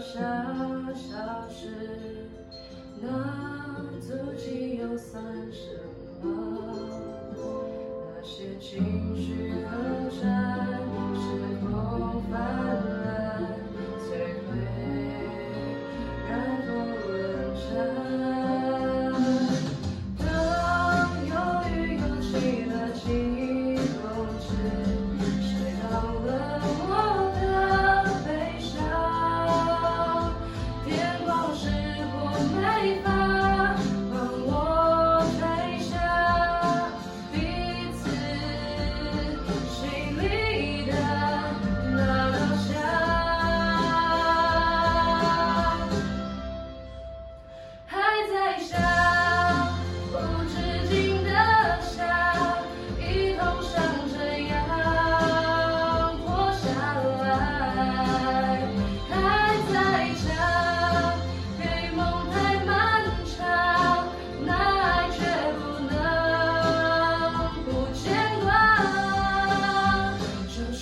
小小事，那足迹又算什么？那些情绪和债，时空泛滥，摧毁然后冷战。当忧郁涌起了情控制，谁到了我？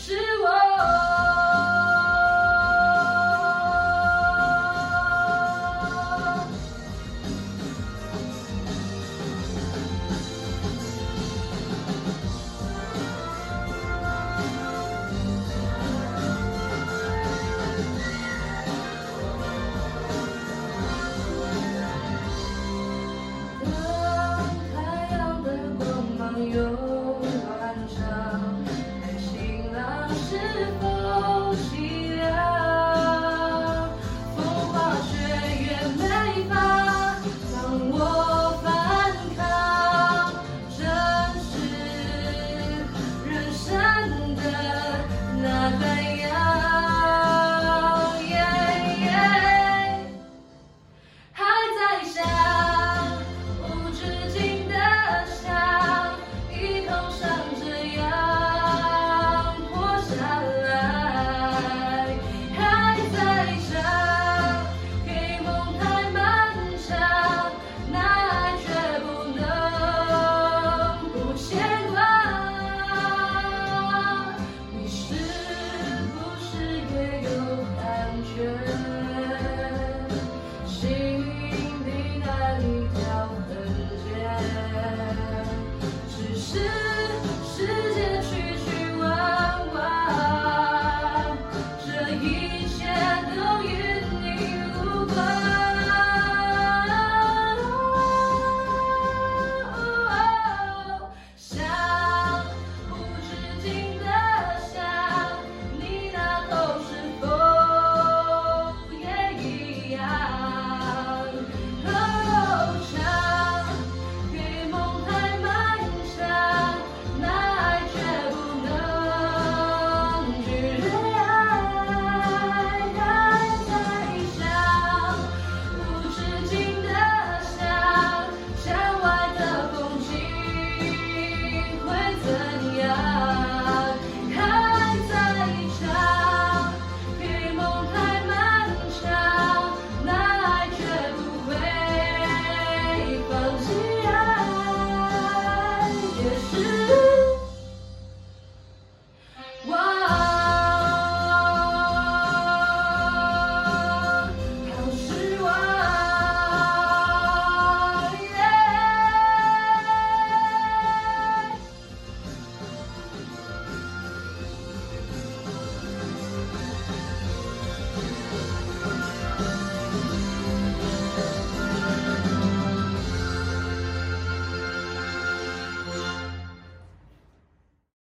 是我。